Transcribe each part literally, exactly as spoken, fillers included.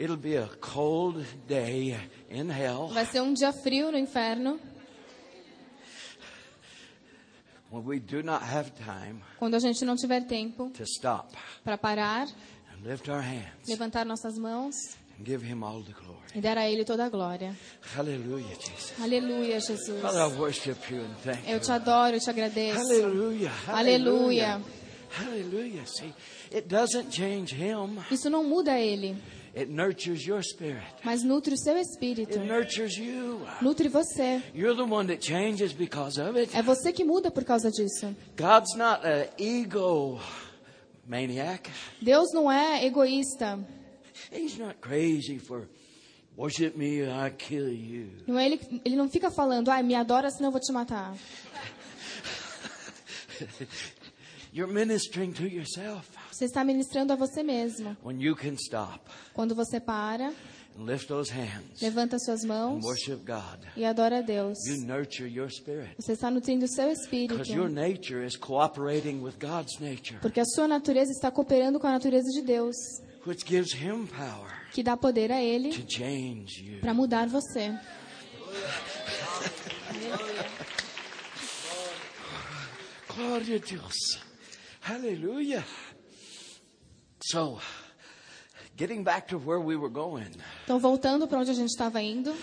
It'll be a cold day in hell. Vai ser um dia frio no inferno. When we do not have time. Quando a gente não tiver tempo. To stop. Para parar. And lift our hands. Levantar nossas mãos. And give him all the glory. E dar a ele toda a glória. Hallelujah, Jesus. Aleluia, Jesus. Father, I worship you and thank you. Eu te adoro, eu te agradeço. Hallelujah. Hallelujah. Hallelujah. See, it doesn't change him. Isso não muda ele. It nurtures your spirit. Mas nutre o seu espírito. It nurtures you. Nutre você. You're the one that changes because of it. É você que muda por causa disso. God's not an ego maniac. Deus não é egoísta. He's not crazy for worship me and I kill you. Não é ele, ele não fica falando, ai, me adora senão eu vou te matar. You're ministering to yourself. Você está ministrando a você mesmo. When you can stop. Quando você para. And lift those hands. Levanta suas mãos. And worship God. E adora a Deus. You nurture your spirit. Você está nutrindo o seu espírito. Because your nature is cooperating with God's nature. Porque a sua natureza está cooperando com a natureza de Deus. Which gives him power. Que dá poder a ele. To change you. Para mudar você. Glória a Deus. Hallelujah. So, getting back to where we were going. Então voltando para onde a gente estava indo.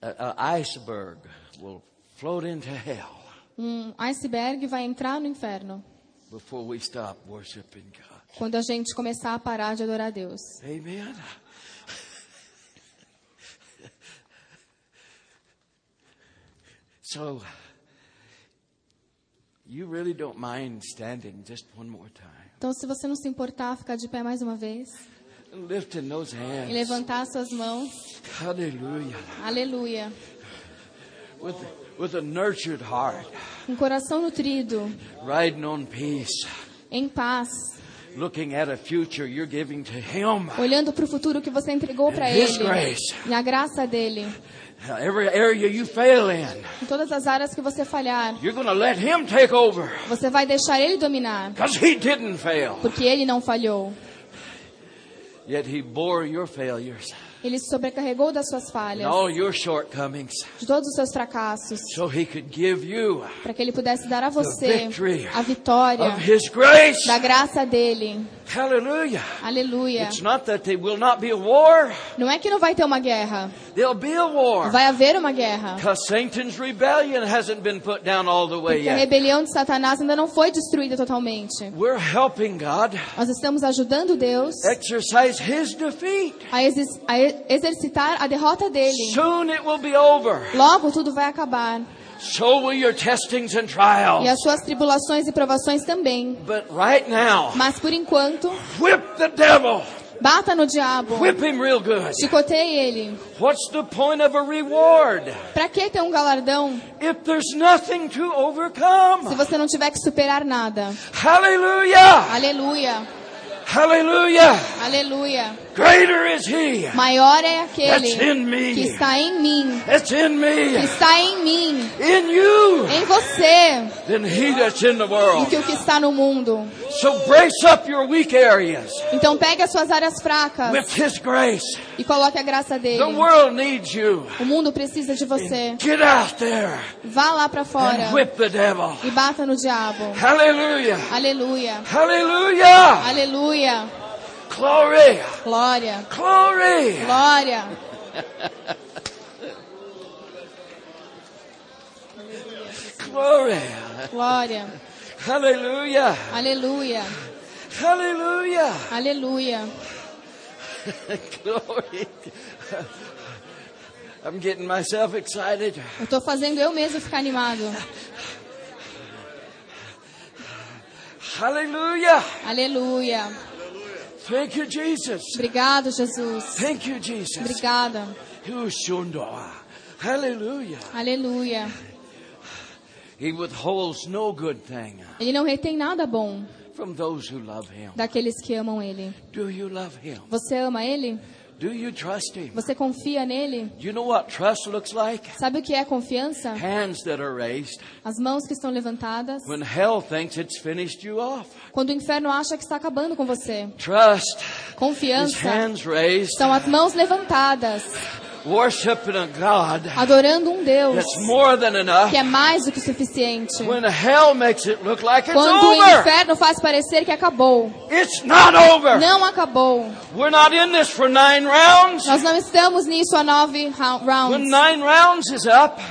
A, a iceberg will float into hell. Um iceberg vai entrar no inferno. Before we stop worshiping God. Quando a gente começar a parar de adorar a Deus. Amen. So, you really don't mind standing just one more time. Então, se você não se importar, ficar de pé mais uma vez. Lifting those hands. E levantar suas mãos. Aleluia. Aleluia. With, with a nurtured heart. Um coração nutrido. Riding on peace. Em paz. Looking at a future you're giving to him. Olhando para o futuro que você entregou para ele. His grace. E a graça dele. Every area you fail in, em todas as áreas que você falhar, you're gonna let him take over. Você vai deixar ele dominar. Because he didn't fail. Porque ele não falhou. Yet he bore your failures. Ele se sobrecarregou das suas falhas. And all your shortcomings. De todos os seus fracassos. So he could give you. Para que ele pudesse dar a você a vitória. Of his grace. Da graça dele. Hallelujah. Aleluia. It's not that there will not be a war. Não é que não vai ter uma guerra. There'll be a war. Vai haver uma guerra. Because Satan's rebellion hasn't been put down all the way yet. Porque a rebelião de Satanás ainda não foi destruída totalmente. We're helping God. Nós estamos ajudando Deus. Exercise his defeat. A, exis, a exercitar a derrota dele. Soon it will be over. Logo tudo vai acabar. So will your testings and trials. E as suas tribulações e provações também. But right now, mas por enquanto, whip the devil. Bata no diabo. Whip him real good. Chicoteie ele. What's the point of a reward? Para que ter um galardão? If there's nothing to overcome. Se você não tiver que superar nada. Hallelujah. Aleluia. Hallelujah. Aleluia. Greater is he. Maior é aquele that's in me. Que está em mim. That's in me. Que está em mim. In you. Em você. Than he that's in the world. Do que o que está no mundo. So brace up your weak areas. Então pegue as suas áreas fracas. With his grace. E coloque a graça dele. The world needs you. O mundo precisa de você. And get out there. Vá lá para fora. And whip the devil. E bata no diabo. Hallelujah. Aleluia. Hallelujah. Aleluia. Glory. Glória. Glory. Glória. Glória. Glória. Aleluia. Aleluia. Aleluia. Aleluia. Glory. I'm getting myself excited. Eu estou fazendo eu mesmo ficar animado. Hallelujah. Aleluia. Thank you, Jesus. Obrigado, Jesus. Thank you, Jesus. Obrigada. Hallelujah. Aleluia. He withholds no good thing. Ele não retém nada bom. From those who love him. Daqueles que amam ele. Do you love him? Você ama ele? Do you trust him? Você confia nele? You know what trust looks like? Sabe o que é confiança? Hands that are raised. As mãos que estão levantadas. When hell thinks it's finished you off. Quando o inferno acha que está acabando com você. Trust. Confiança. His hands raised. São as mãos levantadas. Worshiping a God, adorando um Deus that's more than enough, que é mais do que suficiente. When hell makes it look like it's over. Quando o inferno faz parecer que acabou. It's not over. Não acabou. We're not in this for nine rounds. Nós não estamos nisso há nove rounds. When nine rounds is up,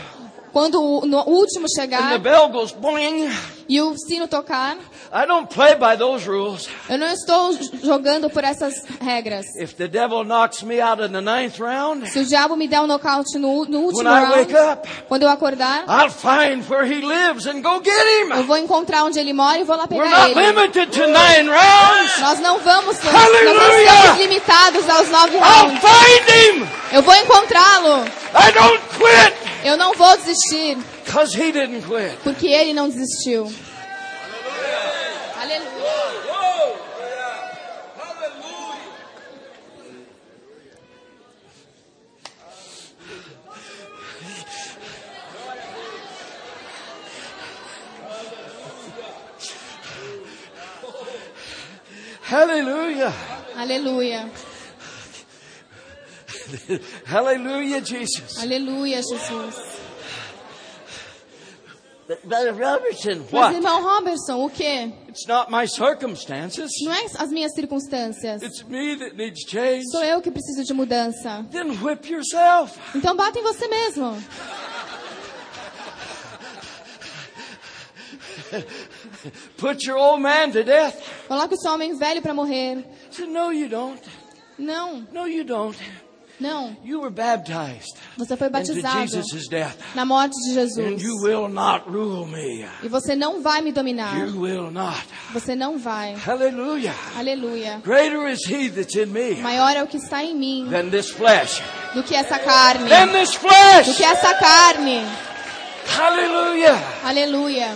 quando o no último chegar, and the bell goes boing, e o sino tocar, I don't play by those rules. Eu não estou jogando por essas regras. If the devil knocks me out in the ninth round, se o diabo me der um nocaute no, no último when round, I wake up, quando eu acordar, I'll find where he lives and go get him. Eu vou encontrar onde ele mora e vou lá pegar We're not ele. Limited to nine rounds. Nós não vamos, nós não estamos limitados aos nove rounds. I'll find him. Eu vou encontrá-lo. I don't quit. Eu não vou desistir. Because he didn't quit. Porque ele não desistiu. Hallelujah. Hallelujah. Hallelujah, Jesus. Hallelujah, Jesus. Brother Robertson, what? Mas, irmão Robertson, o quê? It's not my circumstances. Não é as minhas circunstâncias. It's me that needs change. Sou eu que preciso de mudança. Then whip yourself. Então bata em você mesmo. Put your old man to death. Coloque o seu homem velho para morrer. So, no, you don't. Não. No, you don't. Não. You were baptized. Você foi batizado na morte de Jesus. And you will not rule me. E você não vai me dominar. You will not. Você não vai. Hallelujah. Hallelujah. Greater is he that's in me. Maior é o que está em mim. Than this flesh. Do que essa carne. Than this flesh. Do que essa carne. Hallelujah. Hallelujah.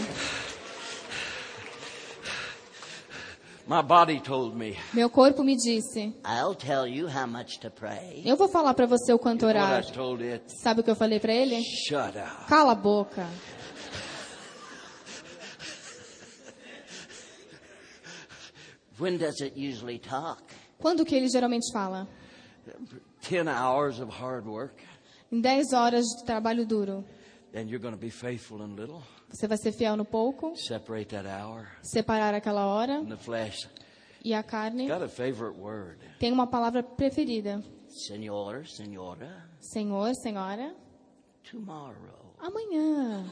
My body told me. Meu corpo me disse. I'll tell you how much to pray. Eu vou falar para você o quanto orar. You know what I told it? Sabe o que eu falei para ele? Shut up. Cala a boca. When does it usually talk? Quando que ele geralmente fala? Ten hours of hard work. Em dez horas de trabalho duro. And you're going to be faithful in little. Você vai ser fiel no pouco. Separate that hour. Separar aquela hora. And the flesh. E a carne. Got a favorite word. Tem uma palavra preferida. Senhor, senhora. Senhor, senhora. Tomorrow. Amanhã.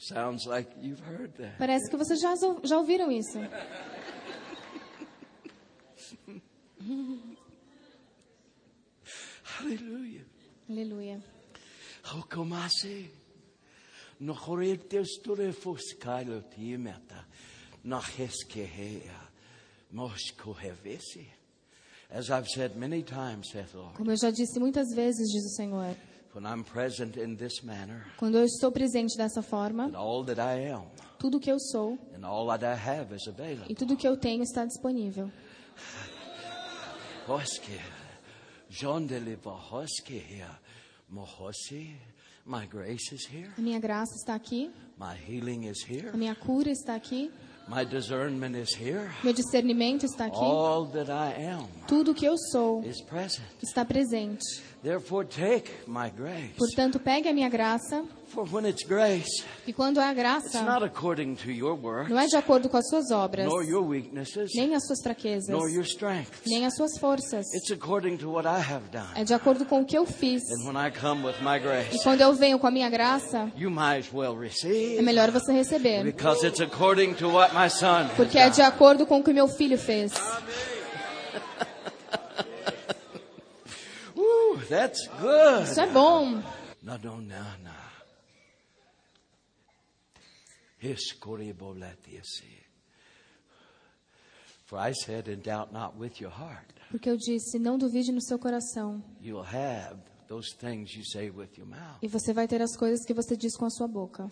Sounds like you've heard that. Parece que vocês já, já ouviram isso. Aleluia. Aleluia. As I've said many times, saith the Lord. Como eu já disse muitas vezes, diz o Senhor. When I'm present in this manner, quando eu estou presente dessa forma, and all that I am, tudo que eu sou, and all that I have is available. E tudo que eu tenho está disponível. My grace is here. A minha graça está aqui. My healing is here. A minha cura está aqui. My discernment is here. Meu discernimento está aqui. All that I am, tudo que eu sou is present. Está presente. Therefore, take my grace. Portanto, pegue a minha graça. For when it's grace, e quando é a graça, it's not according to your works, não é de acordo com as suas obras, nor your weaknesses, nem as suas fraquezas, nor your strengths, nem as suas forças. It's according to what I have done. É de acordo com o que eu fiz. And when I come with my grace, e quando eu venho com a minha graça, you might as well receive, é melhor você receber. Because it's according to what my son has porque é de acordo com o que meu filho fez. Ooh, that's good. Isso é bom. Não, não, não, não. For I said, and doubt not with your heart. Porque eu disse, não duvide no seu coração. You'll have those things you say with your mouth. E você vai ter as coisas que você diz com a sua boca.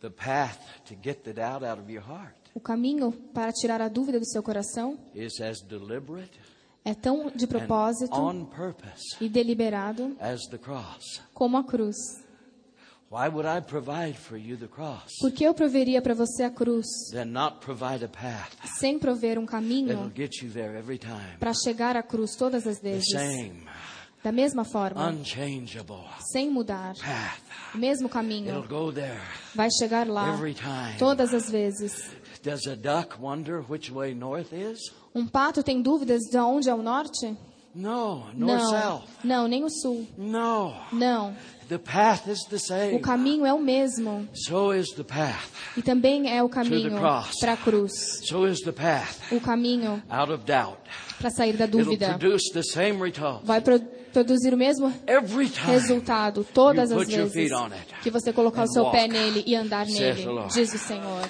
The path to get the doubt out of your heart. O caminho para tirar a dúvida do seu coração is as deliberate é tão de propósito and on purpose e deliberado as the cross. Como a cruz. Why would I provide for you the cross? Porque eu proveria para você a cruz. Then not provide a path. Sem prover um caminho. It'll get you there every time. Para chegar à cruz todas as vezes. The same. Da mesma forma, sem mudar, o mesmo caminho vai chegar lá todas as vezes. Um pato tem dúvidas de onde é o norte? Não, não, nem o sul. Não, não. The path is the same. O caminho é o mesmo. So is the path e também é o caminho para a cruz. So is the path o caminho para sair da dúvida. Vai pro- produzir o mesmo resultado todas as vezes que você colocar o seu walk. Pé nele e andar nele, diz o Senhor.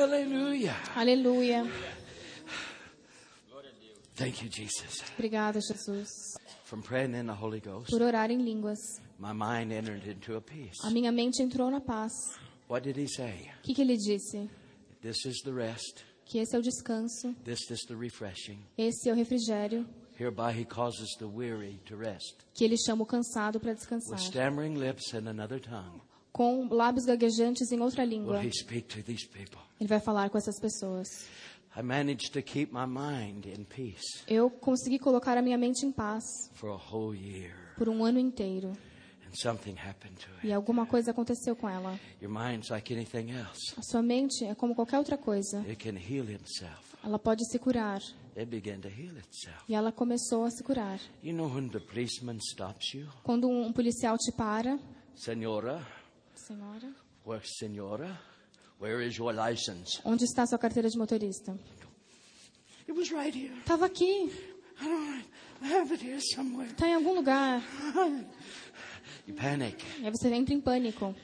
Aleluia. Aleluia. Thank you, Jesus. Obrigada, Jesus. From praying in the Holy Ghost, por orar em línguas, my mind entered into a peace. A minha mente entrou na paz. What did he say? O que, que ele disse? This is the rest. Que esse é o descanso. This is the refreshing. Esse é o refrigério. Hereby he causes the weary to rest. Que ele chama o cansado para descansar. With stammering lips and another tongue. Com lábios gaguejantes em outra língua. Will he speak to these people? Ele vai falar com essas pessoas. I managed to keep my mind in peace. Eu consegui colocar a minha mente em paz. For a whole year. Por um ano inteiro. And something happened to it. E alguma coisa aconteceu com ela. Your mind's like anything else. A sua mente é como qualquer outra coisa. It can heal itself. Ela pode se curar. It began to heal itself. E ela começou a se curar. You know when the policeman stops you? Quando um policial te para. Senhora. Senhora. Where, senhora? Where is your license? Onde está sua carteira de motorista? It was right here. Estava aqui. I don't have it here somewhere. Está em algum lugar. You panic. E você entra em pânico.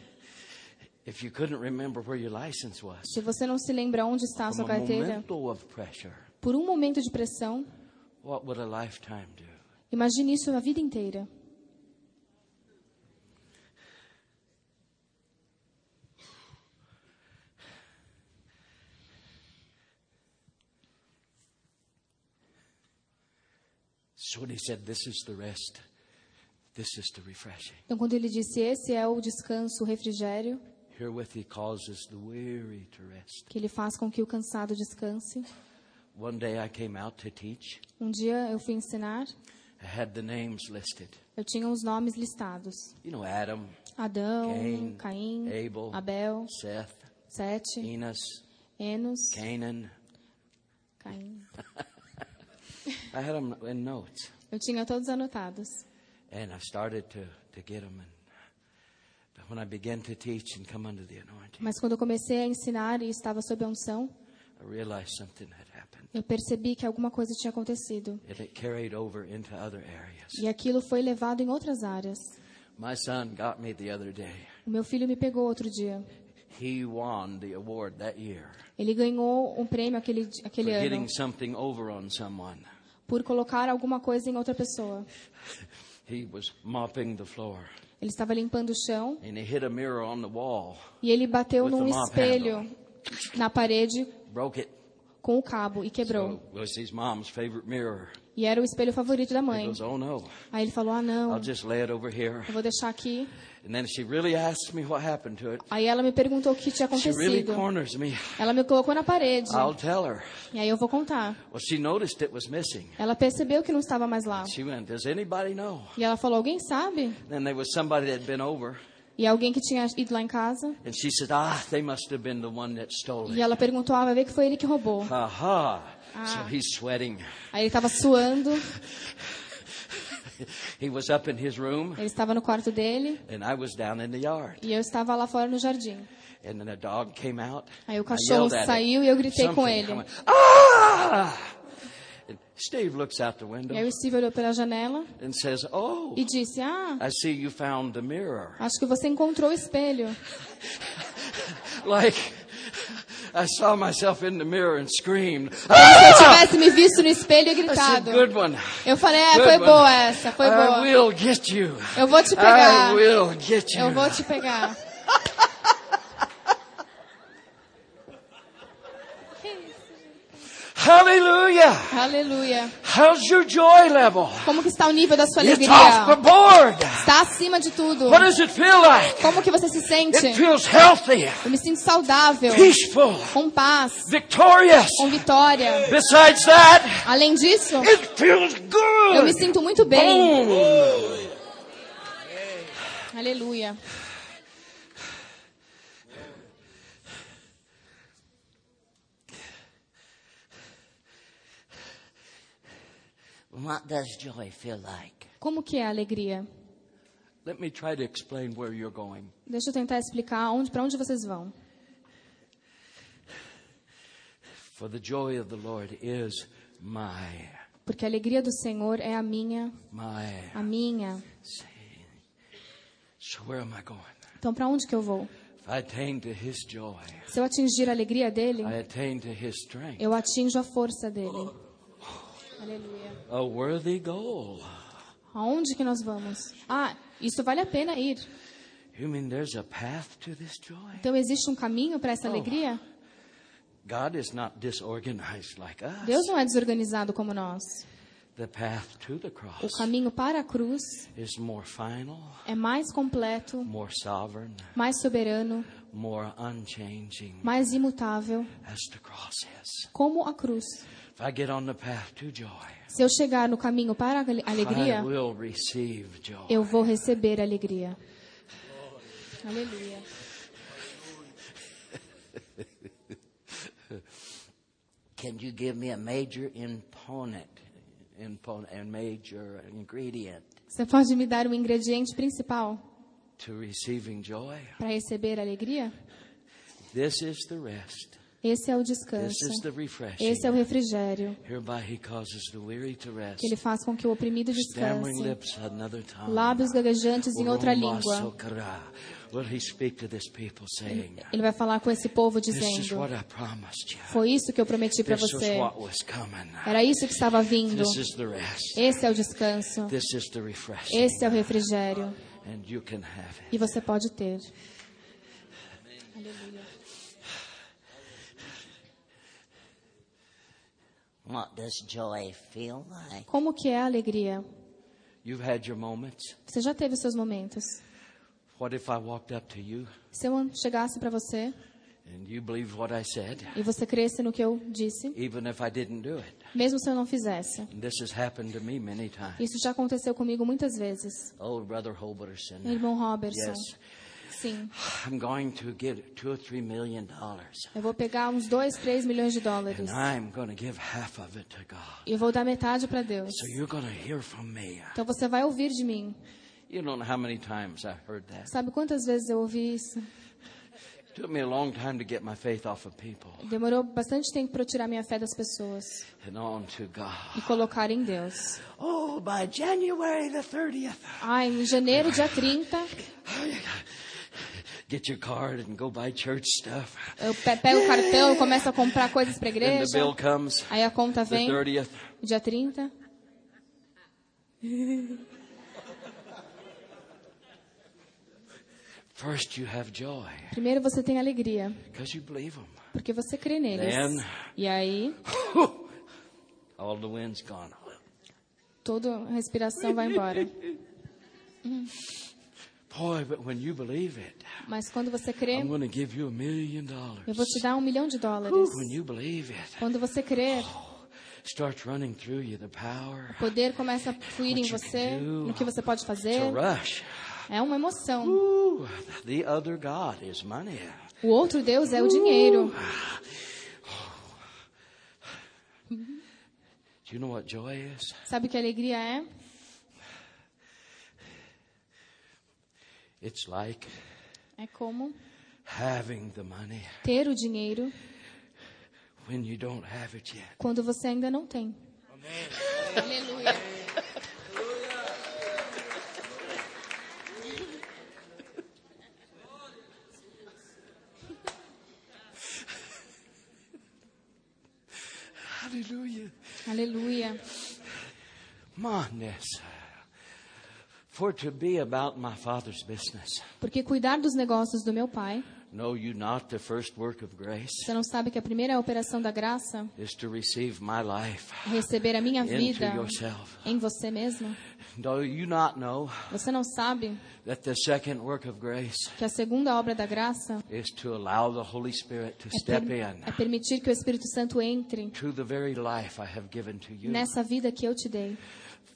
If you couldn't remember where your license was. Se você não se lembra onde está a sua carteira. Por um momento de pressão. What would a lifetime do? Imagine isso a vida inteira. Então, quando ele disse, esse é o descanso, o refrigério, que ele faz com que o cansado descanse. Um dia eu fui ensinar. Eu tinha os nomes listados. Adão, Caim, Abel, Sete, Enos, Cainan, Caim. I had them in notes. Eu tinha todos anotados. And I started to to get them and but when I began to teach and come under the anointing. Mas quando eu comecei a ensinar e estava sob a unção, I realized something had happened. Eu percebi que alguma coisa tinha acontecido. And it carried over into other areas. E aquilo foi levado em outras áreas. My son got me the other day. O meu filho me pegou outro dia. He won the award that year. Ele ganhou um prêmio aquele aquele ano. For getting something over on someone. Por colocar alguma coisa em outra pessoa. He was mopping the floor. Ele estava limpando o chão. And he hit a mirror on the wall. E ele bateu num espelho handle. Na parede. Broke it. Com o cabo e quebrou. So, was his mom's favorite mirror. E era o espelho favorito da mãe. He goes, oh, no. Aí ele falou, ah, não. I'll just lay it over here. Eu vou deixar aqui. And then she really asked me what happened to it. Aí ela me perguntou o que tinha acontecido. She really corners me. Ela me colocou na parede. I'll tell her. E aí eu vou contar. Well, she noticed it was missing. Ela percebeu que não estava mais lá. She went, does anybody know? E ela falou, alguém sabe? Then there was somebody that had been over. E alguém que tinha ido lá em casa. And she said, ah, they must have been the one that stole it. E ela perguntou, ah, vai ver que foi ele que roubou. Aha. Ah. So he's sweating. Aí ele estava suando. He was up in his room. Ele estava no quarto dele. And I was down in the yard. E eu estava lá fora no jardim. And then a dog came out. Aí o cachorro saiu e eu gritei Something com ele. Coming. Ah! Steve looks out the window. E aí o Steve olhou pela janela. And says, oh, e disse, ah, I see you found the mirror. Acho que você encontrou o espelho. Like I saw myself in the mirror and screamed. Ah! Se eu tivesse me visto no espelho e gritado. Good one. Eu falei, é, foi boa essa, foi boa. I will get you. Eu vou te pegar. I will get you. Eu vou te pegar. Hallelujah. Hallelujah. How's your joy level? Como que está o nível da sua alegria? It's off the board. Está acima de tudo. What does it feel like? Como que você se sente? It feels healthy. Eu me sinto saudável. Peaceful. Com paz. Victorious. Com vitória. Besides that, além disso, it feels good. Eu me sinto muito bem. Oh. Aleluia. What does joy feel like? Como que é a alegria? Let me try to explain where you're going. Deixa eu tentar explicar onde, para onde vocês vão. For the joy of the Lord is my. Porque a alegria do Senhor é a minha. My. A minha. So where am I going? Então para onde que eu vou? I attain to his joy. Se eu atingir a alegria dele, I attain to his strength. Eu atinjo a força dele. Oh. Aleluia. A worthy goal. Aonde que nós vamos? Ah, isso vale a pena ir. You mean there's a path to this joy? Então existe um caminho para essa oh. alegria? God is not disorganized like us. Deus não é desorganizado como nós. The path to the cross. O caminho para a cruz is more final, é mais completo, more sovereign, mais soberano, more unchanging, mais imutável, as the cross is. Como a cruz. If I get on the path to joy, se eu chegar no caminho para a alegria, I will receive joy. Eu vou receber alegria. Oh. Aleluia. Can you give me a major component, a major ingredient? Você pode me dar um ingrediente principal? To receiving joy. Para receber alegria? This is the rest. Esse é o descanso. Esse é o refrigério. Que ele faz com que o oprimido descanse. Lábios gaguejantes em outra língua. Ele vai falar com esse povo dizendo: foi isso que eu prometi para você. Era isso que estava vindo. Esse é o descanso. Esse é o refrigério. E você pode ter. Aleluia. What does joy feel like? Como que é a alegria? You've had your moments. Você já teve seus momentos. What if I walked up to you? Se eu chegasse para você. And you believed what I said. E você cresse no que eu disse. Even if I didn't do it. Mesmo se eu não fizesse. And this has happened to me many times. Isso já aconteceu comigo muitas vezes. Oh, brother Robertson. Irmão Robertson. Yes. Sim. I'm going to get two or three million dollars. Eu vou pegar uns dois, três milhões de dólares. And I'm going to give half of it to God. Eu vou dar metade para Deus. So you're going to hear from me. Então você vai ouvir de mim. You don't know how many times I heard that. Sabe quantas vezes eu ouvi isso? It took me a long time to get my faith off of people. Demorou bastante tempo para tirar minha fé das pessoas. And on to God. E colocar em Deus. Oh, by January the thirtieth. Ai, em janeiro dia trinta. Get your card and go buy church stuff. Eu pego o cartão e começo a comprar coisas para a igreja. And the bill comes, aí a conta vem. The thirtieth. Dia trinta. First you have joy. Primeiro você tem alegria. Because you believe them. Porque você crê neles. Then, e aí? All the wind's gone. Toda a respiração vai embora. Hum. Boy, but when you believe it, mas quando você crê, I'm going to give you a million dollars. Eu vou te dar um milhão de dólares. When you believe it, quando você crê, oh, starts running through you the power. O poder começa a fluir em você, no que você pode fazer. It's a rush. É uma emoção. Ooh, the other God is money. O outro Deus é o dinheiro. Oh. Do you know what joy is? Sabe o que a alegria é? It's like é como having the money. Ter o dinheiro when you don't have it yet. Quando você ainda não tem. Amém. Aleluia. Halleluja. Halleluja. Mano, for to be about my Father's business. Porque cuidar dos negócios do meu Pai. Know you not the first work of grace? Você não sabe que a primeira operação da graça is to receive my life, receber a minha vida em você mesmo? Do you not know? Você não sabe that the second work of grace, que a segunda obra da graça is to allow the Holy Spirit to é, step per, in, é permitir que o Espírito Santo entre to the very life I have given to you. Nessa vida que eu te dei.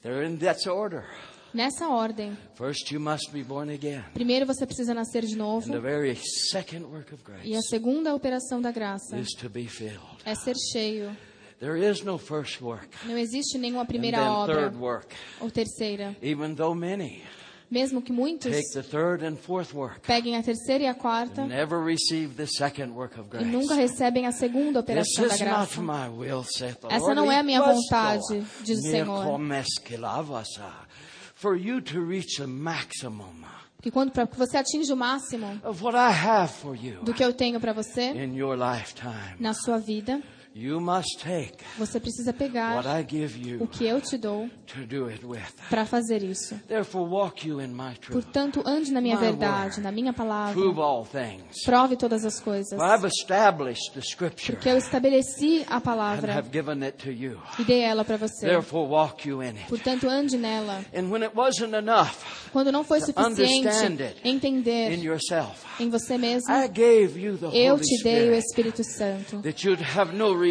They're in that order. Nessa ordem. First you must be born again. Primeiro você precisa nascer de novo. And the very second work of grace, e a segunda operação da graça is to be filled. É ser cheio. There is no first work. Não existe nenhuma primeira and then obra. Third work. Ou terceira. Even though many, mesmo que muitos, take the third and fourth work, peguem a terceira e a quarta, never receive the second work of grace, e nunca recebem a segunda operação da graça. My will, saith the Lord. Essa não é a minha vontade, diz o Senhor. For you to reach a maximum, que quando para que você atinja o máximo of what I have for you, do que eu tenho para você in your lifetime, na sua vida, you must take, você precisa pegar what I give you, o que eu te dou para fazer isso. Therefore, walk you in my truth. Portanto, ande na minha my verdade, word, na minha palavra. Prove all things. Prove todas as coisas. But I've established the scripture, porque eu estabeleci a palavra and have given it to you, e dei ela para você. Therefore, walk you in it. Portanto, ande nela. And when it wasn't enough, quando não foi suficiente it, entender in yourself, em você mesmo, I gave you the eu Holy te dei Spirit, o Espírito Santo, that you'd have no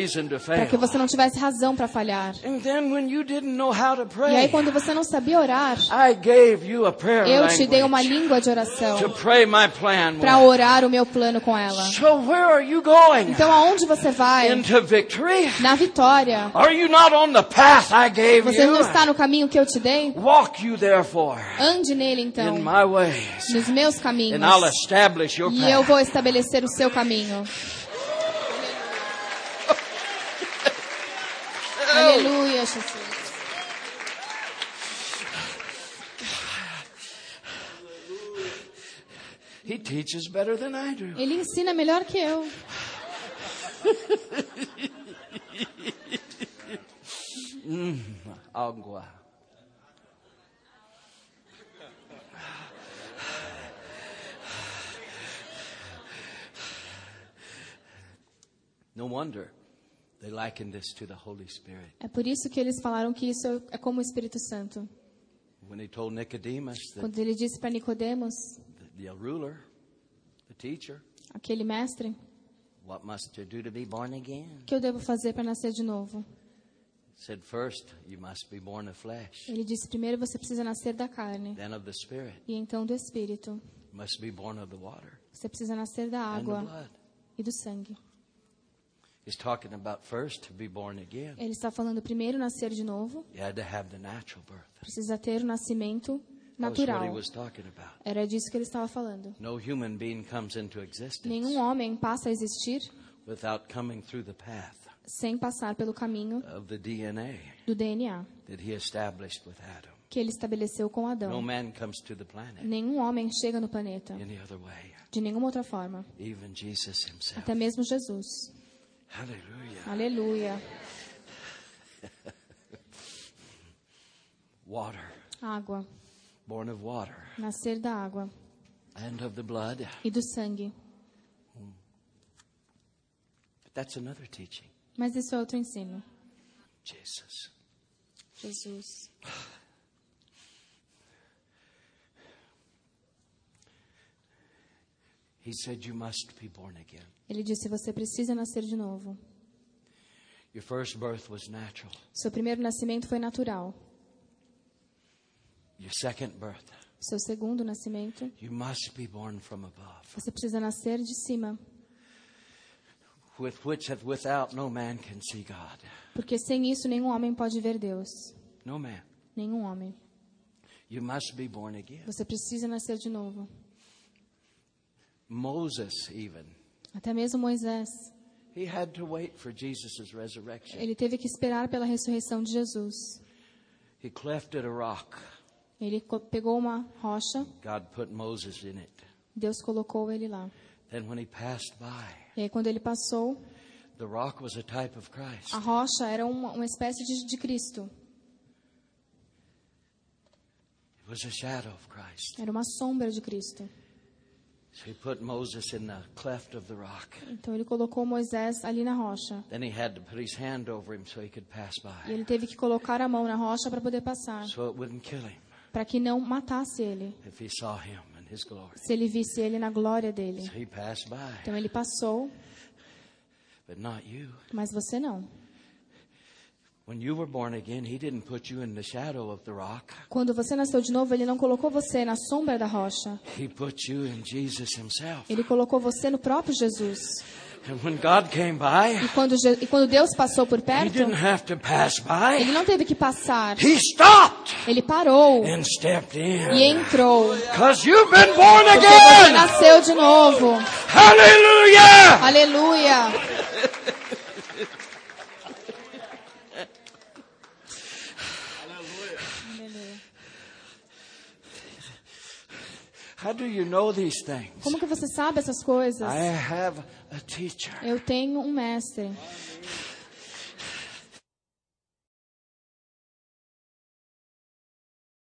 para que você não tivesse razão para falhar. E aí, quando você não sabia orar, eu te dei uma língua de oração para orar o meu plano com ela. Então, aonde você vai? Na vitória. Você não está no caminho que eu te dei? Ande nele, então, nos meus caminhos, e eu vou estabelecer o seu caminho. Aleluia, Jesus. He teaches better than I do. Ele ensina melhor que eu. hum, água. No wonder. They liken this to the Holy Spirit. É por isso que eles falaram que isso é como o Espírito Santo. When he told Nicodemus, quando ele disse para Nicodemos, the, the ruler, the teacher, aquele mestre, what must you do to be born again? Que eu devo fazer para nascer de novo? Said first, you must be born of flesh. Ele disse primeiro você precisa nascer da carne. Then of the spirit. E então do espírito. You must be born of the water. Você precisa nascer da água and the blood. E do sangue. He's talking about first to be born again. Ele está falando primeiro nascer de novo. You had to have the natural birth. Precisa ter o nascimento natural. That was what he was talking about. Era disso que ele estava falando. No human being comes into existence. Nenhum homem passa a existir without coming through the path. Sem passar pelo caminho of the D N A. Do D N A. That he established with Adam. Que ele estabeleceu com Adão. No man comes to the planet. Nenhum homem chega no planeta. Any other way. De nenhuma outra forma. Even Jesus himself. Até mesmo Jesus. Hallelujah. Hallelujah. Water. Água. Born of water. Nascer da água. And of the blood. E do sangue. Hmm. But that's another teaching. Mas isso é outro ensino. Jesus. Jesus. He said you must be born again. Ele disse você precisa nascer de novo. Your first birth was natural. Seu primeiro nascimento foi natural. Your second birth. Seu segundo nascimento. You must be born from above. Você precisa nascer de cima. With which and without no man can see God. Porque sem isso nenhum homem pode ver Deus. No man. Nenhum homem. You must be born again. Você precisa nascer de novo. Moses even. Até mesmo Moisés. He had to wait for Jesus's resurrection. Ele teve que esperar pela ressurreição de Jesus. He clefted a rock. Ele pegou uma rocha. God put Moses in it. Deus colocou ele lá. Then when he passed by. E aí, quando ele passou, The rock was a type of Christ. A rocha era uma, uma espécie de, de Cristo. It was a shadow of Christ. Era uma sombra de Cristo. So he put Moses in the cleft of the rock. Então ele colocou Moisés ali na rocha. Then he had to put his hand over him so he could pass by. E ele teve que colocar a mão na rocha para poder passar. So it wouldn't kill him. Para que não matasse ele. If he saw him in his glory. Se ele visse ele na glória dele. So he passed by. Então ele passou. But not you. Mas você não. When you were born again, he didn't put you in the shadow of the rock. Quando você nasceu de novo, ele não colocou você na sombra da rocha. He put you in Jesus himself. Ele colocou você no próprio Jesus. And when God came by, e quando, Je- e quando Deus passou por perto, he didn't have to pass by. Ele não teve que passar. He stopped. Ele parou. And stepped in. E entrou. Because you've been born again. Porque você nasceu de novo. Hallelujah! Aleluia! How do you know these things? Como que você sabe essas coisas? I have a teacher. Eu tenho um mestre.